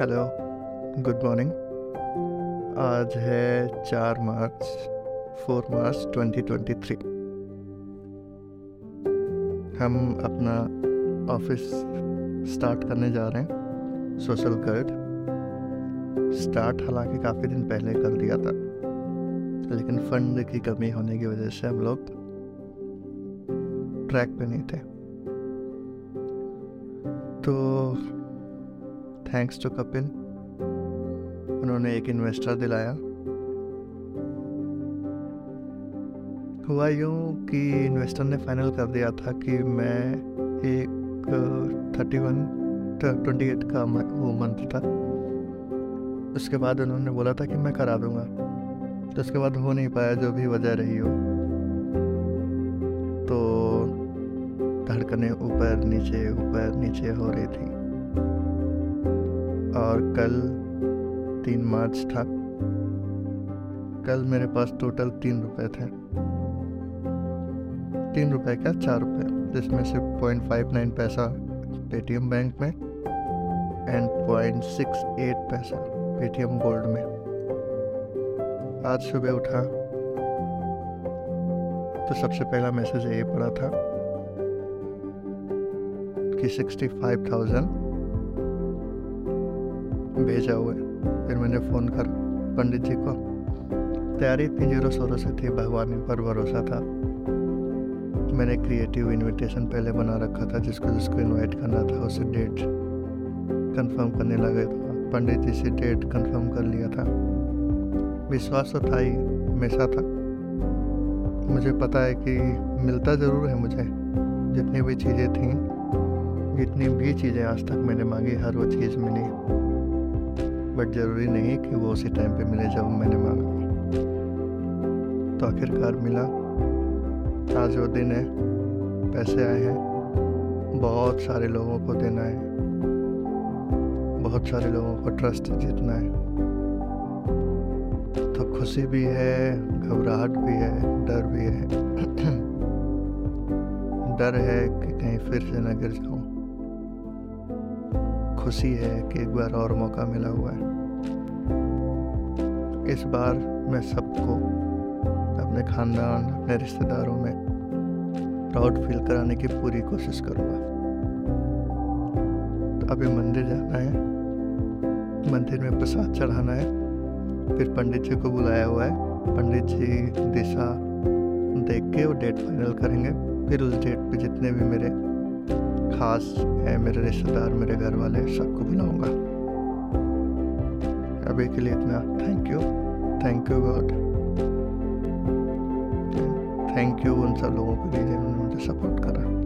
Hello, good morning. आज है 4 मार्च 2023। हम अपना ऑफिस स्टार्ट करने जा रहे हैं, सोशल कर्ड। स्टार्ट हालांकि काफ़ी दिन पहले कर दिया था, लेकिन फंड की कमी होने की वजह से हम लोग ट्रैक पे नहीं थे। तो थैंक्स टू कपिल, उन्होंने एक इन्वेस्टर दिलाया। हुआ यूँ कि इन्वेस्टर ने फाइनल कर दिया था कि मैं एक 28 का वो मंथ था, उसके बाद उन्होंने बोला था कि मैं करा दूंगा। तो उसके बाद हो नहीं पाया, जो भी वजह रही हो। तो धड़कने ऊपर नीचे हो रही थी। और कल 3 मार्च था। कल मेरे पास टोटल 3 रुपए थे। 4 रुपए, जिसमें से 0.59 पैसा पेटीएम बैंक में एंड 0.68 पैसा पेटीएम गोल्ड में। आज सुबह उठा तो सबसे पहला मैसेज ये पड़ा था कि 65,000 भेजा हुआ है। फिर मैंने फ़ोन कर पंडित जी को। तैयारी इतनी जीरो शोरों से थी, भगवान पर भरोसा था। मैंने क्रिएटिव इनविटेशन पहले बना रखा था, जिसको इनवाइट करना था उसे डेट कंफर्म करने लगे था। पंडित जी से डेट कंफर्म कर लिया था। विश्वास तो था ही, हमेशा था। मुझे पता है कि मिलता ज़रूर है मुझे। जितनी भी चीज़ें आज तक मैंने मांगी, हर वो चीज़ मिली। बट ज़रूरी नहीं कि वो उसी टाइम पे मिले जब मैंने मांगा। तो आखिरकार मिला। आज वो दिन है, पैसे आए हैं। बहुत सारे लोगों को देना है, बहुत सारे लोगों को ट्रस्ट जीतना है। तो खुशी भी है, घबराहट भी है, डर भी है। डर है कि कहीं फिर से ना गिर जाऊं। खुशी है कि एक बार और मौका मिला हुआ है। इस बार मैं सबको, अपने खानदान, अपने रिश्तेदारों में प्राउड फील कराने की पूरी कोशिश करूँगा। तो अभी मंदिर जाना है, मंदिर में प्रसाद चढ़ाना है। फिर पंडित जी को बुलाया हुआ है। पंडित जी दिशा देख के वो डेट फाइनल करेंगे। फिर उस डेट पे जितने भी मेरे खास हैं, मेरे रिश्तेदार, मेरे घर वाले, सबको बुलाऊँगा। अभी के लिए इतना। Thank you God. Thank you उन सब लोगों के लिए जिन्होंने मुझे सपोर्ट करा।